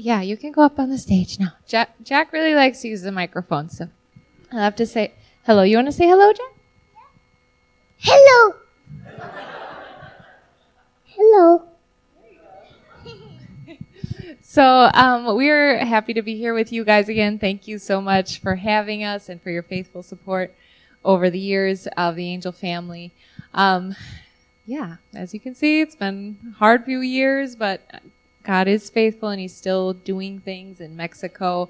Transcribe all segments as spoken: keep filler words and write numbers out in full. Yeah, you can go up on the stage now. Jack, Jack really likes to use the microphone, so I'll have to say hello. You want to say hello, Jack? Yeah. Hello. Hello. So um, we're happy to be here with you guys again. Thank you so much for having us and for your faithful support over the years of the Angel family. Um, yeah, as you can see, it's been a hard few years, but God is faithful and he's still doing things in Mexico.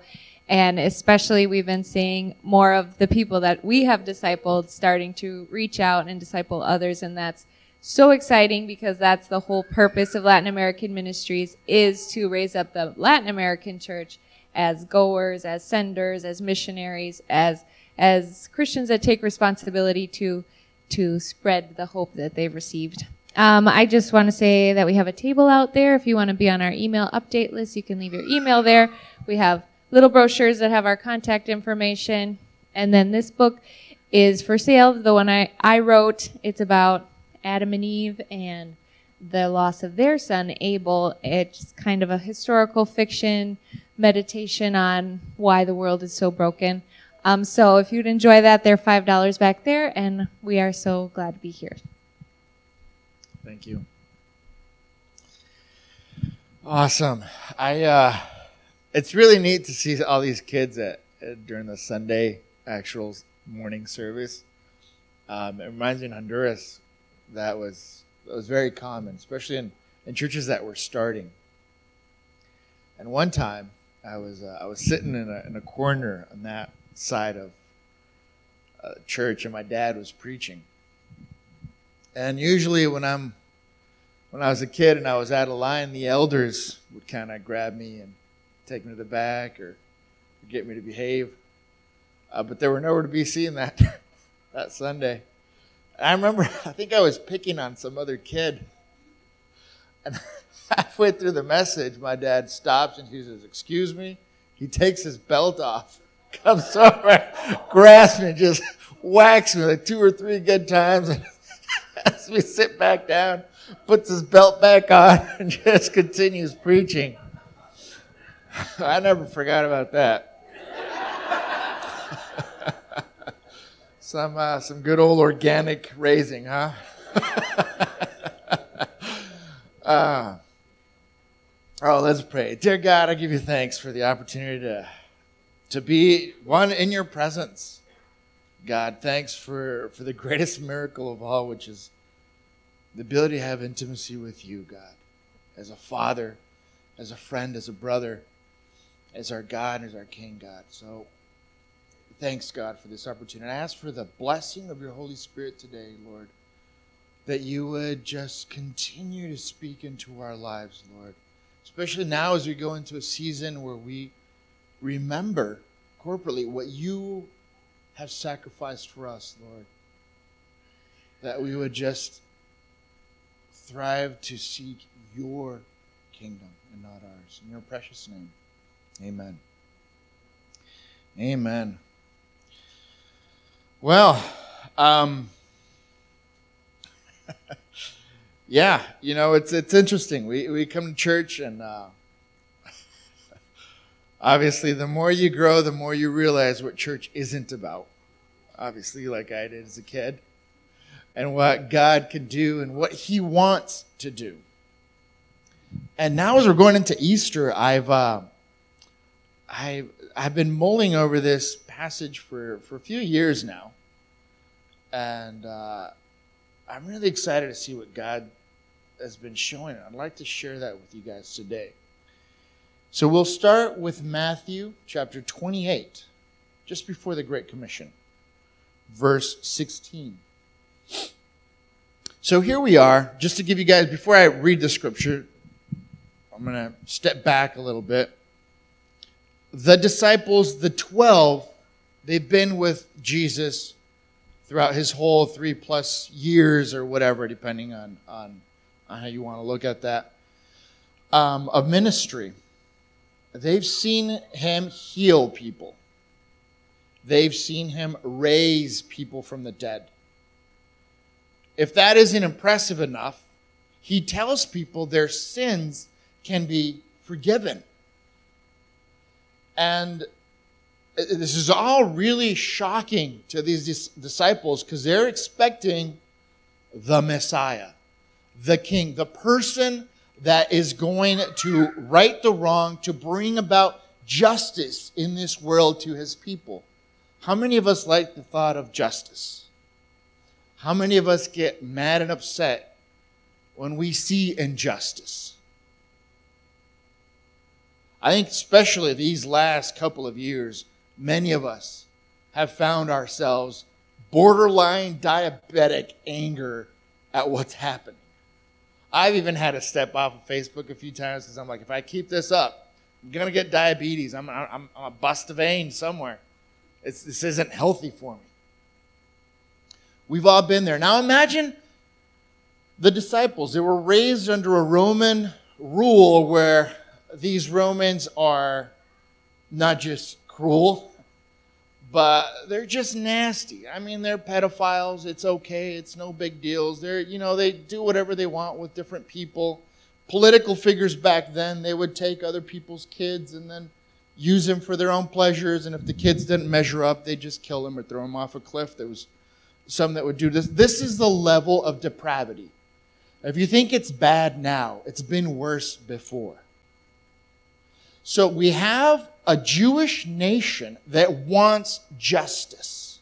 And especially we've been seeing more of the people that we have discipled starting to reach out and disciple others. And that's so exciting because that's the whole purpose of Latin American ministries, is to raise up the Latin American church as goers, as senders, as missionaries, as as Christians that take responsibility to to spread the hope that they've received. Um, I just want to say that we have a table out there. If you want to be on our email update list, you can leave your email there. We have little brochures that have our contact information. And then this book is for sale, the one I, I wrote. It's about Adam and Eve and the loss of their son, Abel. It's kind of a historical fiction meditation on why the world is so broken. Um, so if you'd enjoy that, they're five dollars back there, and we are so glad to be here. Thank you. Awesome. I uh, it's really neat to see all these kids at, at during the Sunday actual morning service. Um, it reminds me in Honduras that was that was very common, especially in, in churches that were starting. And one time I was uh, I was sitting in a in a corner on that side of a church, and my dad was preaching. And usually when I'm when I was a kid and I was out of line, the elders would kind of grab me and take me to the back or get me to behave. Uh, but there were nowhere to be seen that that Sunday. And I remember I think I was picking on some other kid, and halfway through the message, my dad stops and he says, "Excuse me." He takes his belt off, comes over, grasps me, and just whacks me like two or three good times. And as we sit back down, puts his belt back on, and just continues preaching. I never forgot about that. some uh, some good old organic raising, huh? uh, oh, let's pray. Dear God, I give you thanks for the opportunity to to be one in your presence. God, thanks for, for the greatest miracle of all, which is the ability to have intimacy with you, God, as a father, as a friend, as a brother, as our God, as our King, God. So thanks, God, for this opportunity. I ask for the blessing of your Holy Spirit today, Lord, that you would just continue to speak into our lives, Lord, especially now as we go into a season where we remember corporately what you have sacrificed for us, Lord, that we would just thrive to seek your kingdom and not ours. In your precious name, amen. Amen. Well, um, yeah, you know, it's it's interesting. We we come to church and uh, obviously, the more you grow, the more you realize what church isn't about. Obviously, like I did as a kid. And what God can do and what he wants to do. And now as we're going into Easter, I've uh, I've, I've been mulling over this passage for, for a few years now. And uh, I'm really excited to see what God has been showing. I'd like to share that with you guys today. So we'll start with Matthew chapter twenty-eight, just before the Great Commission, verse sixteen. So here we are, just to give you guys, before I read the scripture, I'm going to step back a little bit. The disciples, the twelve, they've been with Jesus throughout his whole three plus years or whatever, depending on, on, on how you want to look at that, um, of ministry. They've seen him heal people. They've seen him raise people from the dead. If that isn't impressive enough, he tells people their sins can be forgiven. And this is all really shocking to these disciples because they're expecting the Messiah, the King, the person that is going to right the wrong, to bring about justice in this world to his people. How many of us like the thought of justice? How many of us get mad and upset when we see injustice? I think especially these last couple of years, many of us have found ourselves borderline diabetic anger at what's happening. I've even had to step off of Facebook a few times because I'm like, if I keep this up, I'm going to get diabetes. I'm I'm, I'm a bust a vein somewhere. It's, this isn't healthy for me. We've all been there. Now imagine the disciples. They were raised under a Roman rule where these Romans are not just cruel, but they're just nasty. I mean, they're pedophiles. It's okay. It's no big deals. They're, you know, they do whatever they want with different people. Political figures back then, they would take other people's kids and then use them for their own pleasures. And if the kids didn't measure up, they'd just kill them or throw them off a cliff. There was some that would do this. This is the level of depravity. If you think it's bad now, it's been worse before. So we have a Jewish nation that wants justice.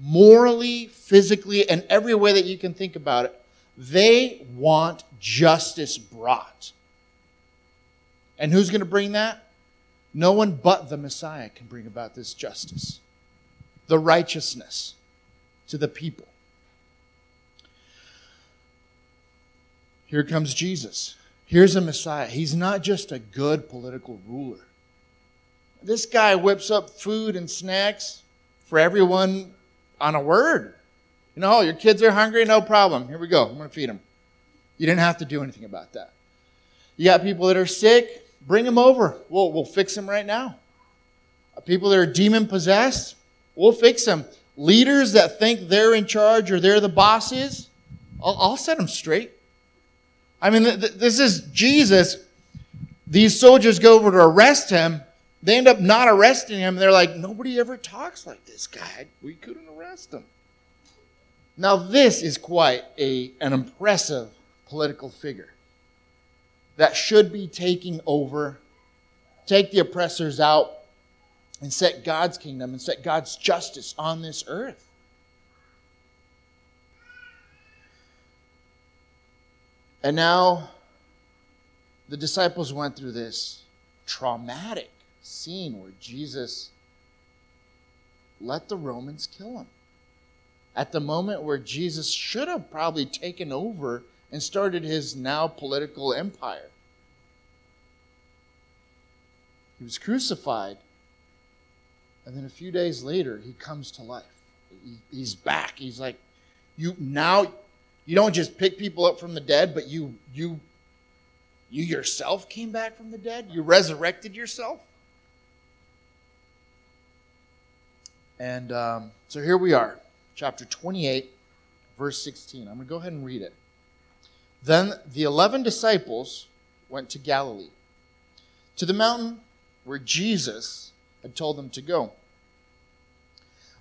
Morally, physically, and every way that you can think about it, they want justice brought. And who's going to bring that? No one but the Messiah can bring about this justice, the righteousness to the people. Here comes Jesus. Here's a Messiah. He's not just a good political ruler. This guy whips up food and snacks for everyone on a word. You know, your kids are hungry? No problem. Here we go. I'm going to feed them. You didn't have to do anything about that. You got people that are sick? Bring them over. We'll, we'll fix them right now. People that are demon-possessed? We'll fix them. Leaders that think they're in charge or they're the bosses? I'll, I'll set them straight. I mean, th- this is Jesus. These soldiers go over to arrest him. They end up not arresting him. They're like, nobody ever talks like this guy. We couldn't arrest him. Now, this is quite a, an impressive political figure that should be taking over, take the oppressors out, and set God's kingdom and set God's justice on this earth. And now the disciples went through this traumatic scene where Jesus let the Romans kill him. At the moment where Jesus should have probably taken over and started his now political empire. He was crucified. And then a few days later, he comes to life. He's back. He's like, you now... You don't just pick people up from the dead, but you you you yourself came back from the dead. You resurrected yourself. And um, so here we are, chapter twenty-eight, verse sixteen. I'm going to go ahead and read it. Then the eleven disciples went to Galilee, to the mountain where Jesus had told them to go.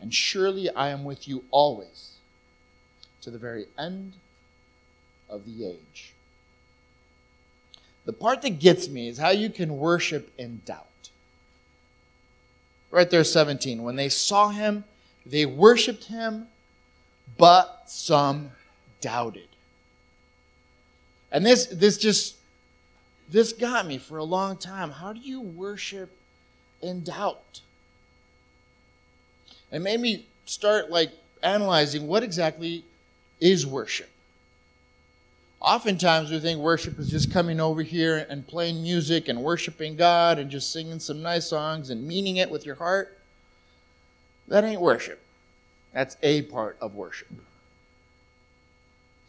And surely I am with you always, to the very end of the age. The part that gets me is how you can worship in doubt. Right there, seventeen. When they saw him, they worshiped him, but some doubted. And this, this just, this got me for a long time. How do you worship in doubt? It made me start like analyzing what exactly is worship. Oftentimes we think worship is just coming over here and playing music and worshiping God and just singing some nice songs and meaning it with your heart. That ain't worship. That's a part of worship.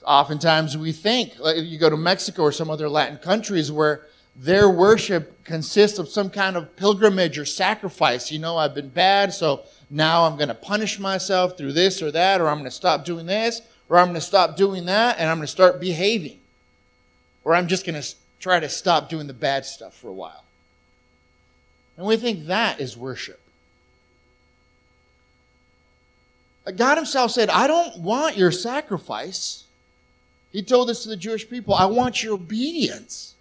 Oftentimes we think, you go to Mexico or some other Latin countries where their worship consists of some kind of pilgrimage or sacrifice. You know, I've been bad, so now I'm going to punish myself through this or that, or I'm going to stop doing this, or I'm going to stop doing that, and I'm going to start behaving. Or I'm just going to try to stop doing the bad stuff for a while. And we think that is worship. God himself said, I don't want your sacrifice. He told this to the Jewish people, I want your obedience.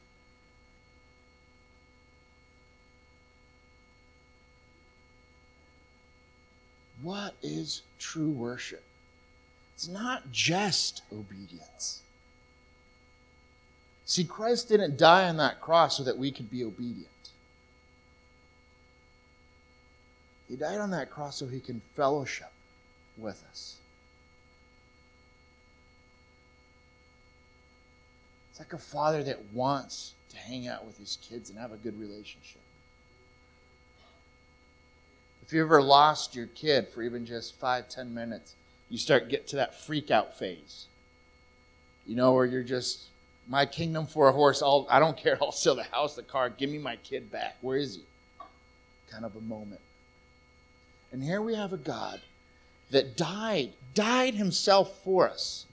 What is true worship? It's not just obedience. See, Christ didn't die on that cross so that we could be obedient. He died on that cross so he can fellowship with us. It's like a father that wants to hang out with his kids and have a good relationship. If you ever lost your kid for even just five, ten minutes, you start getting to that freak out phase. You know, where you're just, my kingdom for a horse, I'll, I don't care, I'll sell the house, the car, give me my kid back. Where is he? Kind of a moment. And here we have a God that died, died himself for us,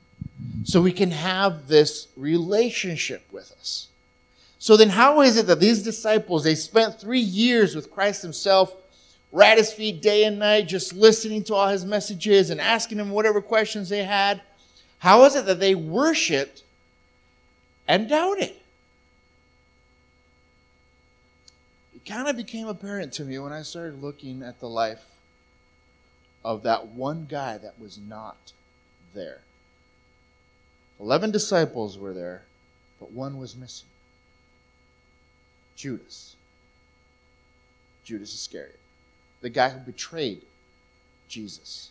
so we can have this relationship with us. So then how is it that these disciples, they spent three years with Christ himself, right at his feet day and night, just listening to all his messages and asking him whatever questions they had? How is it that they worshiped and doubted? It kind of became apparent to me when I started looking at the life of that one guy that was not there. Eleven disciples were there, but one was missing. Judas. Judas Iscariot. The guy who betrayed Jesus.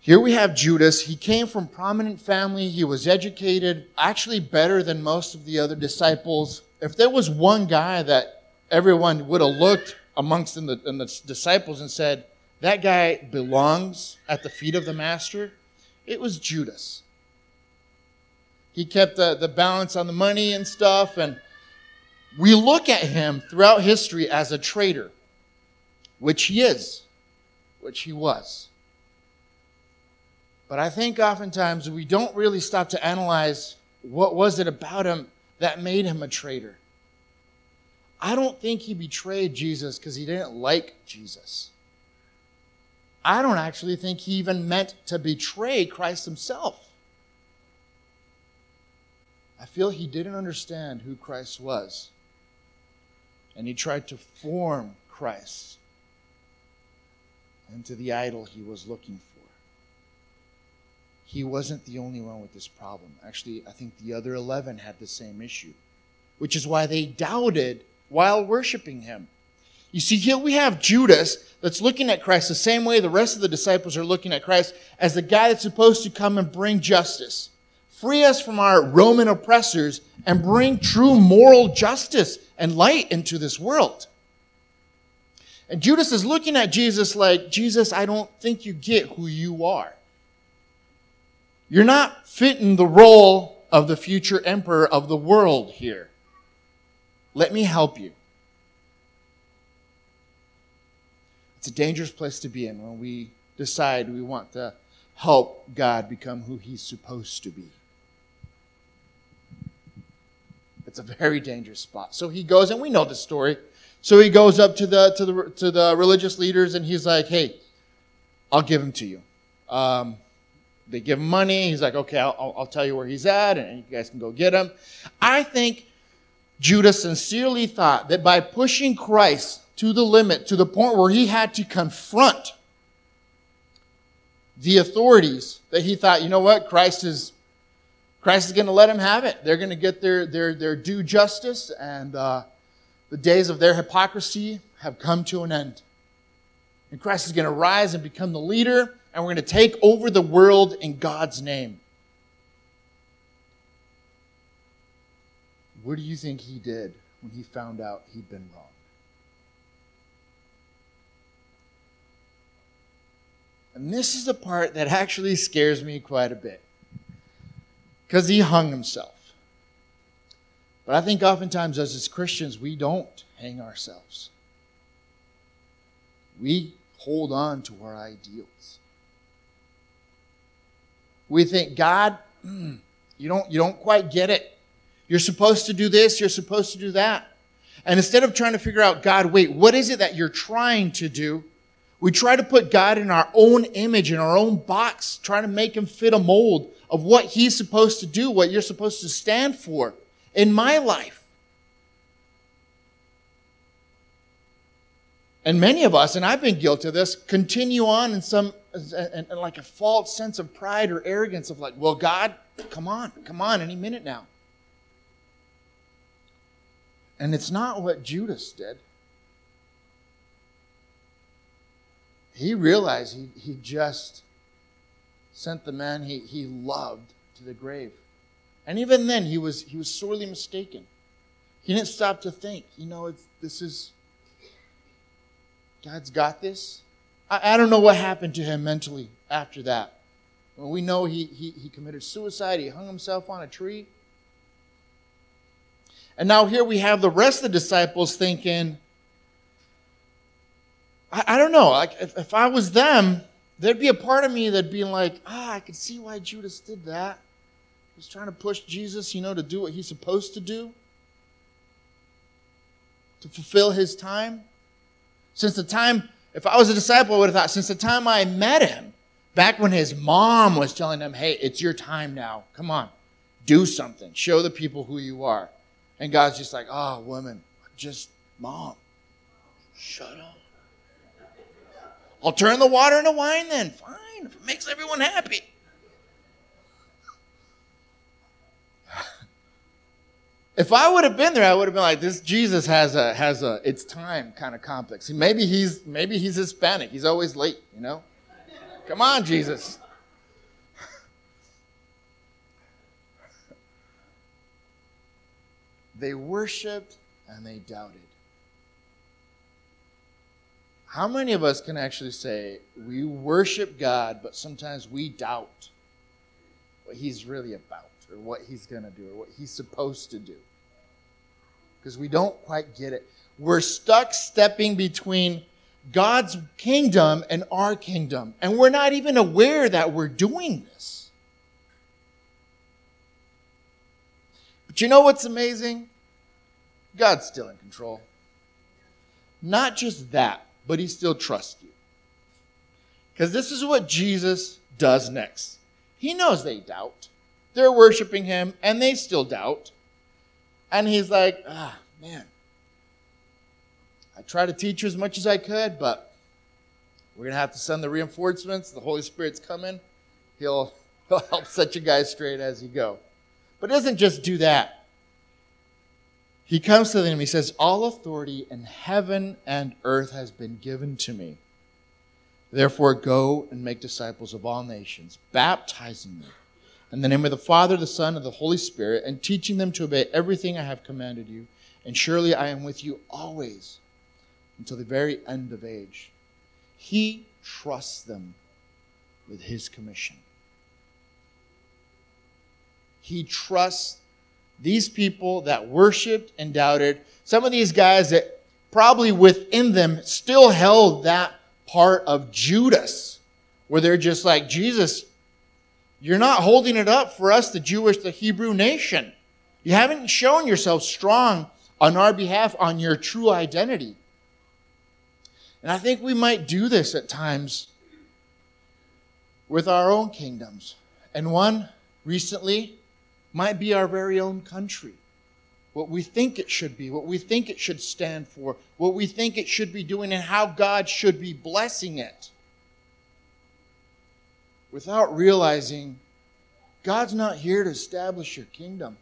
Here we have Judas. He came from prominent family. He was educated, actually better than most of the other disciples. If there was one guy that everyone would have looked amongst in the, in the disciples and said, that guy belongs at the feet of the master, it was Judas. He kept the, the balance on the money and stuff, and we look at him throughout history as a traitor, which he is, which he was. But I think oftentimes we don't really stop to analyze what was it about him that made him a traitor. I don't think he betrayed Jesus because he didn't like Jesus. I don't actually think he even meant to betray Christ himself. I feel he didn't understand who Christ was. And he tried to form Christ into the idol he was looking for. He wasn't the only one with this problem. Actually, I think the other eleven had the same issue, which is why they doubted while worshiping him. You see, here we have Judas that's looking at Christ the same way the rest of the disciples are looking at Christ, as the guy that's supposed to come and bring justice. Free us from our Roman oppressors and bring true moral justice and light into this world. And Judas is looking at Jesus like, Jesus, I don't think you get who you are. You're not fitting the role of the future emperor of the world here. Let me help you. It's a dangerous place to be in when we decide we want to help God become who he's supposed to be. It's a very dangerous spot. So he goes, and we know the story. So he goes up to the to the to the religious leaders, and he's like, "Hey, I'll give him to you." Um, they give him money. He's like, "Okay, I'll, I'll tell you where he's at, and you guys can go get him." I think Judas sincerely thought that by pushing Christ to the limit, to the point where he had to confront the authorities, that he thought, you know what, Christ is. Christ is going to let them have it. They're going to get their, their, their due justice, and uh, the days of their hypocrisy have come to an end. And Christ is going to rise and become the leader, and we're going to take over the world in God's name. What do you think he did when he found out he'd been wrong? And this is the part that actually scares me quite a bit. Because he hung himself. But I think oftentimes us as Christians, we don't hang ourselves. We hold on to our ideals. We think, God, mm, you don't, you don't quite get it. You're supposed to do this, you're supposed to do that. And instead of trying to figure out, God, wait, what is it that you're trying to do? We try to put God in our own image, in our own box, trying to make him fit a mold of what he's supposed to do, what you're supposed to stand for in my life. And many of us, and I've been guilty of this, continue on in some, in, in like a false sense of pride or arrogance of like, well, God, come on, come on, any minute now. And it's not what Judas did. He realized he, he just sent the man he, he loved to the grave. And even then, he was he was sorely mistaken. He didn't stop to think, you know, it's, this is, God's got this. I, I don't know what happened to him mentally after that. Well, we know he, he he committed suicide. He hung himself on a tree. And now here we have the rest of the disciples thinking, I don't know, like if, if I was them, there'd be a part of me that'd be like, ah, I could see why Judas did that. He was trying to push Jesus, you know, to do what he's supposed to do, to fulfill his time. Since the time, if I was a disciple, I would have thought, since the time I met him, back when his mom was telling him, hey, it's your time now. Come on, do something. Show the people who you are. And God's just like, ah, woman, just, mom, shut up. I'll turn the water into wine then. Fine, if it makes everyone happy. If I would have been there, I would have been like, this Jesus has a has a it's time kind of complex. Maybe he's maybe he's Hispanic. He's always late, you know? Come on, Jesus. They worshiped and they doubted. How many of us can actually say we worship God, but sometimes we doubt what he's really about or what he's going to do or what he's supposed to do? Because we don't quite get it. We're stuck stepping between God's kingdom and our kingdom. And we're not even aware that we're doing this. But you know what's amazing? God's still in control. Not just that, but he still trusts you. Because this is what Jesus does next. He knows they doubt. They're worshiping him, and they still doubt. And he's like, ah, man, I tried to teach you as much as I could, but we're going to have to send the reinforcements. The Holy Spirit's coming. He'll, he'll help set you guys straight as you go. But he doesn't just do that. He comes to them and he says, all authority in heaven and earth has been given to me. Therefore, go and make disciples of all nations, baptizing them in the name of the Father, the Son, and the Holy Spirit, and teaching them to obey everything I have commanded you. And surely I am with you always until the very end of age. He trusts them with his commission. He trusts these people that worshipped and doubted, some of these guys that probably within them still held that part of Judas, where they're just like, Jesus, you're not holding it up for us, the Jewish, the Hebrew nation. You haven't shown yourself strong on our behalf, on your true identity. And I think we might do this at times with our own kingdoms. And one recently might be our very own country, what we think it should be, what we think it should stand for, what we think it should be doing, and how God should be blessing it, without realizing God's not here to establish your kingdom.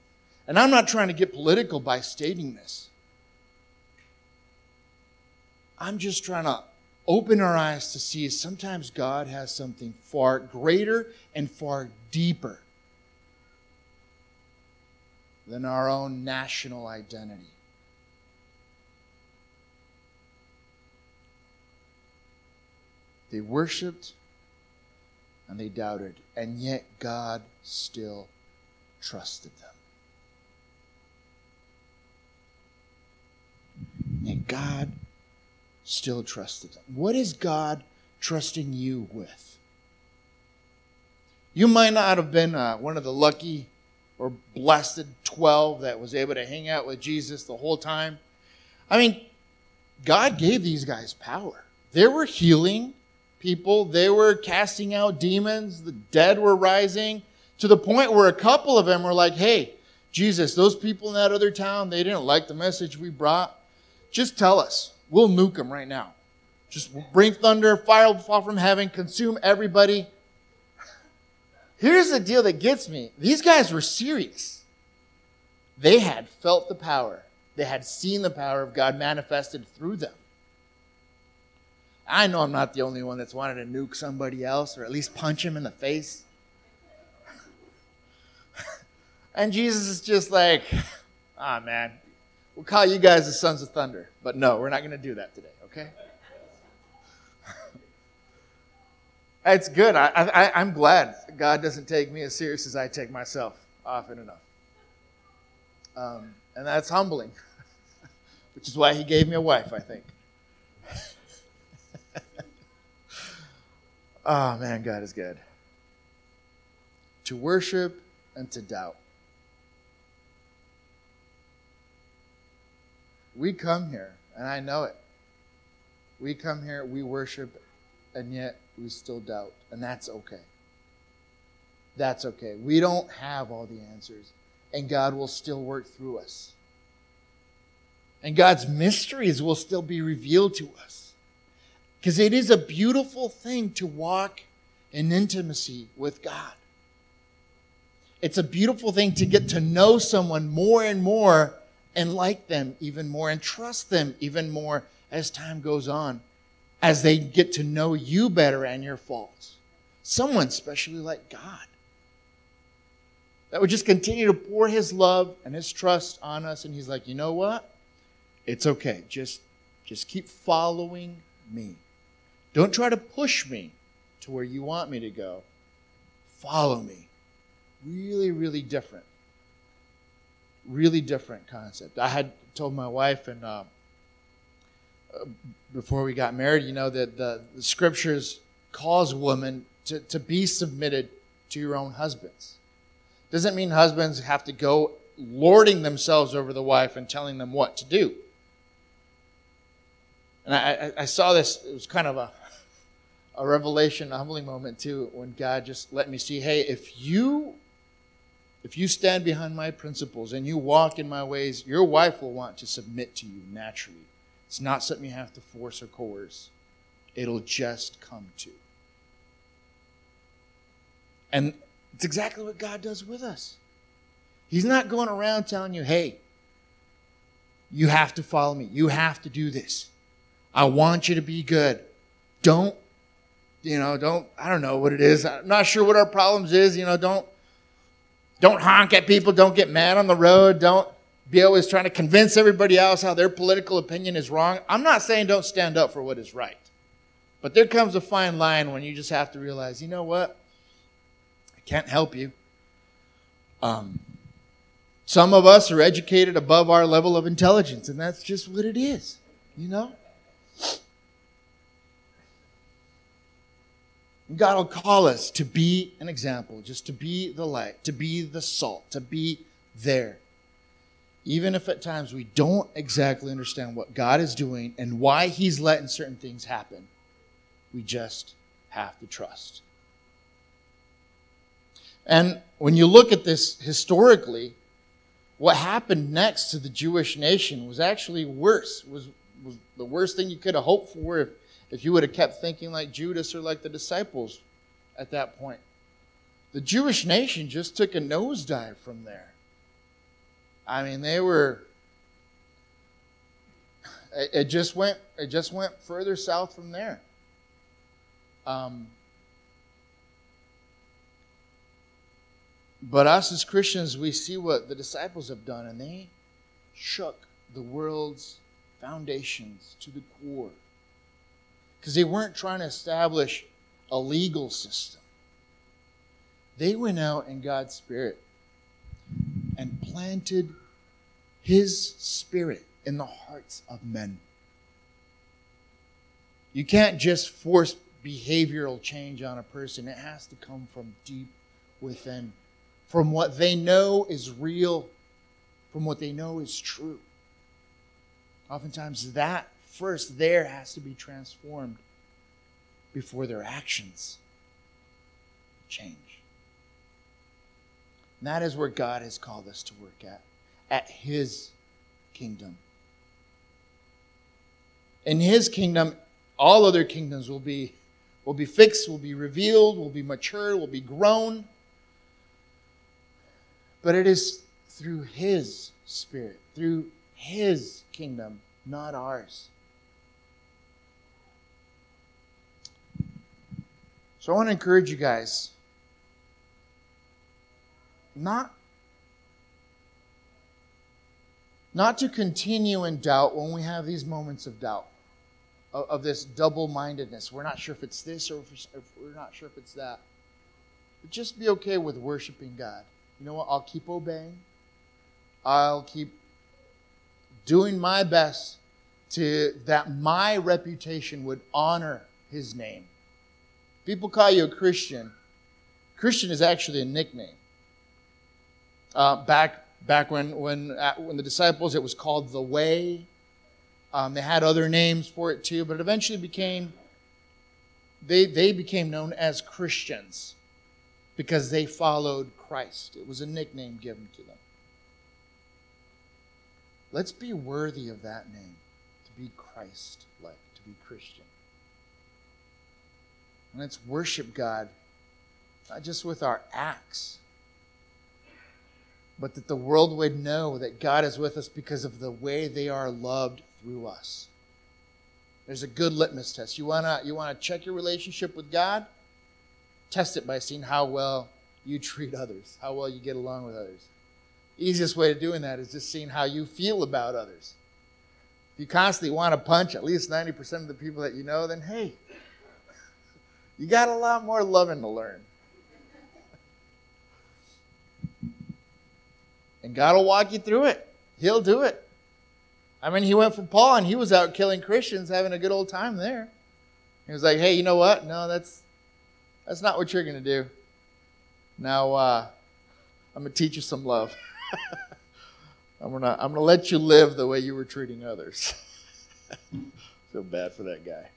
And I'm not trying to get political by stating this. I'm just trying to open our eyes to see sometimes God has something far greater and far deeper than our own national identity. They worshipped and they doubted, and yet God still trusted them. And God still trusted them. What is God trusting you with? You might not have been uh, one of the lucky or blessed twelve that was able to hang out with Jesus the whole time. I mean, God gave these guys power. They were healing people. They were casting out demons. The dead were rising to the point where a couple of them were like, hey, Jesus, those people in that other town, they didn't like the message we brought. Just tell us. We'll nuke them right now. Just bring thunder, fire will fall from heaven, consume everybody. Here's the deal that gets me. These guys were serious. They had felt the power. They had seen the power of God manifested through them. I know I'm not the only one that's wanted to nuke somebody else or at least punch him in the face. And Jesus is just like, ah, man, we'll call you guys the sons of thunder. But no, we're not going to do that today, okay? It's good. I, I, I'm glad God doesn't take me as serious as I take myself often enough. Um, and that's humbling, which is why he gave me a wife, I think. Oh, man, God is good. To worship and to doubt. We come here, and I know it. We come here, we worship, and yet we still doubt. And that's okay. That's okay. We don't have all the answers, and God will still work through us. And God's mysteries will still be revealed to us. Because it is a beautiful thing to walk in intimacy with God. It's a beautiful thing to get to know someone more and more and like them even more and trust them even more as time goes on, as they get to know you better and your faults. Someone especially like God that would just continue to pour his love and his trust on us. And he's like, you know what? It's okay. Just, just keep following me. Don't try to push me to where you want me to go. Follow me. Really, really different. Really different concept. I had told my wife and uh, before we got married, you know, that the, the scriptures calls women to, to be submitted to your own husbands. Doesn't mean husbands have to go lording themselves over the wife and telling them what to do. And I, I saw this, it was kind of a, a revelation, a humbling moment too, when God just let me see, hey, if you... If you stand behind my principles and you walk in my ways, your wife will want to submit to you naturally. It's not something you have to force or coerce. It'll just come to. And it's exactly what God does with us. He's not going around telling you, hey, you have to follow me. You have to do this. I want you to be good. Don't, you know, don't, I don't know what it is. I'm not sure what our problems is. You know, don't, Don't honk at people. Don't get mad on the road. Don't be always trying to convince everybody else how their political opinion is wrong. I'm not saying don't stand up for what is right. But there comes a fine line when you just have to realize, you know what? I can't help you. Um, some of us are educated above our level of intelligence, and that's just what it is, you know? God will call us to be an example, just to be the light, to be the salt, to be there. Even if at times we don't exactly understand what God is doing and why he's letting certain things happen, we just have to trust. And when you look at this historically, what happened next to the Jewish nation was actually worse, was, was the worst thing you could have hoped for if If you would have kept thinking like Judas or like the disciples at that point. The Jewish nation just took a nosedive from there. I mean, they were... It just went, it just went further south from there. Um, But us as Christians, we see what the disciples have done, and they shook the world's foundations to the core. Because they weren't trying to establish a legal system. They went out in God's Spirit and planted His Spirit in the hearts of men. You can't just force behavioral change on a person. It has to come from deep within, from what they know is real, from what they know is true. Oftentimes that first there has to be transformed before their actions change. And that is where God has called us to work at, at His kingdom. In His kingdom, all other kingdoms will be, will be fixed, will be revealed, will be mature, will be grown. But it is through His Spirit, through His kingdom, not ours. So I want to encourage you guys, not, not to continue in doubt when we have these moments of doubt, of, of this double-mindedness. We're not sure if it's this or if we're not sure if it's that. But just be okay with worshiping God. You know what? I'll keep obeying. I'll keep doing my best to that my reputation would honor His name. People call you a Christian. Christian is actually a nickname. Uh, back back when when uh, when the disciples, it was called the Way. Um, they had other names for it too, but it eventually became they they became known as Christians because they followed Christ. It was a nickname given to them. Let's be worthy of that name, to be Christ-like, to be Christian. And let's worship God, not just with our acts, but that the world would know that God is with us because of the way they are loved through us. There's a good litmus test. You wanna you wanna check your relationship with God? Test it by seeing how well you treat others, how well you get along with others. Easiest way of doing that is just seeing how you feel about others. If you constantly want to punch at least ninety percent of the people that you know, then hey, you got a lot more loving to learn. And God will walk you through it. He'll do it. I mean, He went for Paul and he was out killing Christians, having a good old time there. He was like, hey, you know what? No, that's that's not what you're going to do. Now, uh, I'm going to teach you some love. I'm going to I'm gonna let you live the way you were treating others. Feel bad for that guy.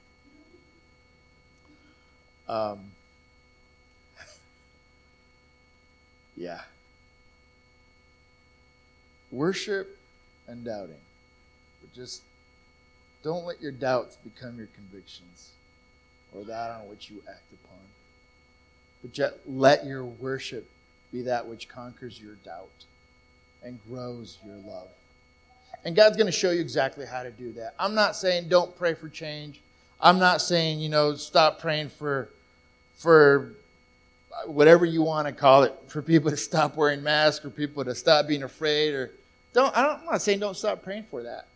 Um, yeah. Worship and doubting. But just don't let your doubts become your convictions or that on which you act upon. But yet let your worship be that which conquers your doubt and grows your love. And God's going to show you exactly how to do that. I'm not saying don't pray for change. I'm not saying, you know, stop praying for for whatever you want to call it, for people to stop wearing masks or people to stop being afraid. Or don't. I don't I'm not saying don't stop praying for that.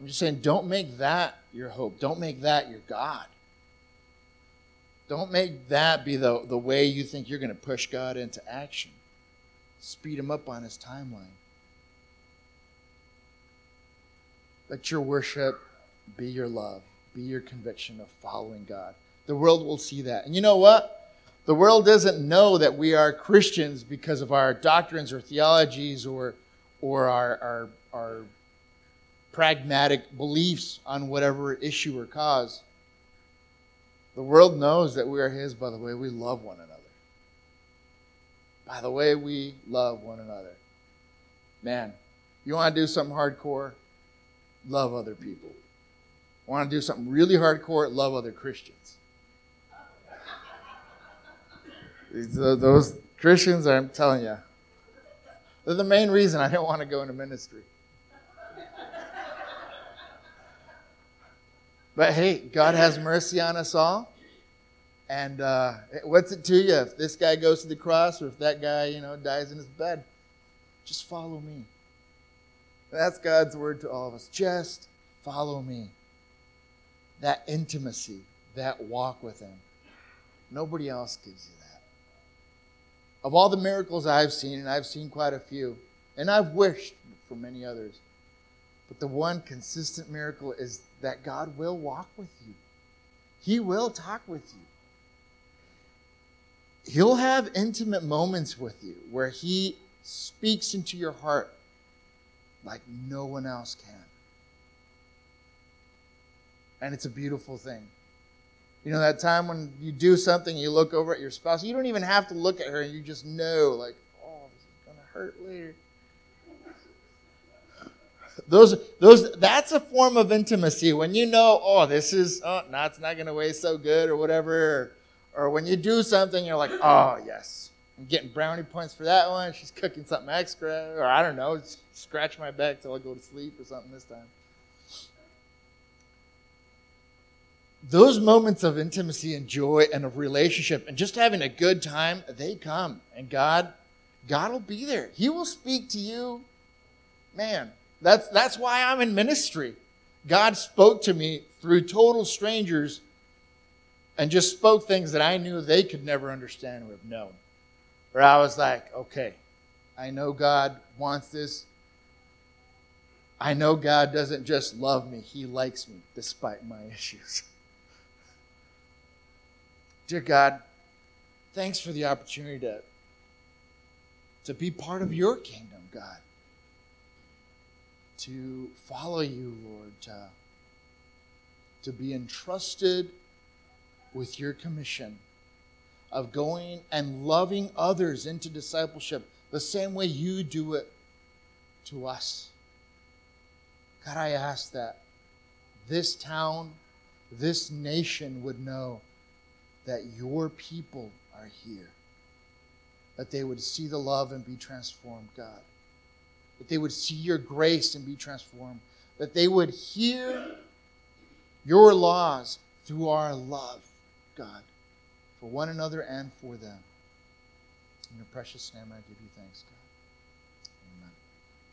I'm just saying don't make that your hope. Don't make that your God. Don't make that be the, the way you think you're going to push God into action. Speed Him up on His timeline. Let your worship be your love, be your conviction of following God. The world will see that. And you know what? The world doesn't know that we are Christians because of our doctrines or theologies or or our our, our pragmatic beliefs on whatever issue or cause. The world knows that we are His by the way we love one another. By the way we love one another. Man, you want to do something hardcore? Love other people. Want to do something really hardcore? Love other Christians. Those Christians, I'm telling you, they're the main reason I don't want to go into ministry. But hey, God has mercy on us all. And uh, what's it to you if this guy goes to the cross or if that guy, you know, dies in his bed? Just follow me. That's God's word to all of us. Just follow me. That intimacy, that walk with him. Nobody else gives you that. Of all the miracles I've seen, and I've seen quite a few, and I've wished for many others, but the one consistent miracle is that God will walk with you. He will talk with you. He'll have intimate moments with you where he speaks into your heart like no one else can. And it's a beautiful thing. You know, that time when you do something, you look over at your spouse, you don't even have to look at her, and you just know, like, oh, this is going to hurt later. Those, those, that's a form of intimacy. When you know, oh, this is, oh, no, it's not going to weigh so good or whatever. Or, or when you do something, you're like, oh, yes. I'm getting brownie points for that one. She's cooking something extra. Or I don't know, scratch my back till I go to sleep or something this time. Those moments of intimacy and joy and of relationship and just having a good time, they come. And God, God will be there. He will speak to you. Man, that's, that's why I'm in ministry. God spoke to me through total strangers and just spoke things that I knew they could never understand or have known. Where I was like, okay, I know God wants this. I know God doesn't just love me. He likes me despite my issues. Dear God, thanks for the opportunity to, to be part of your kingdom, God. To follow you, Lord. To, to be entrusted with your commission of going and loving others into discipleship the same way you do it to us. God, I ask that this town, this nation would know that your people are here. That they would see the love and be transformed, God. That they would see your grace and be transformed. That they would hear your laws through our love, God, for one another and for them. In your precious name, I give you thanks, God.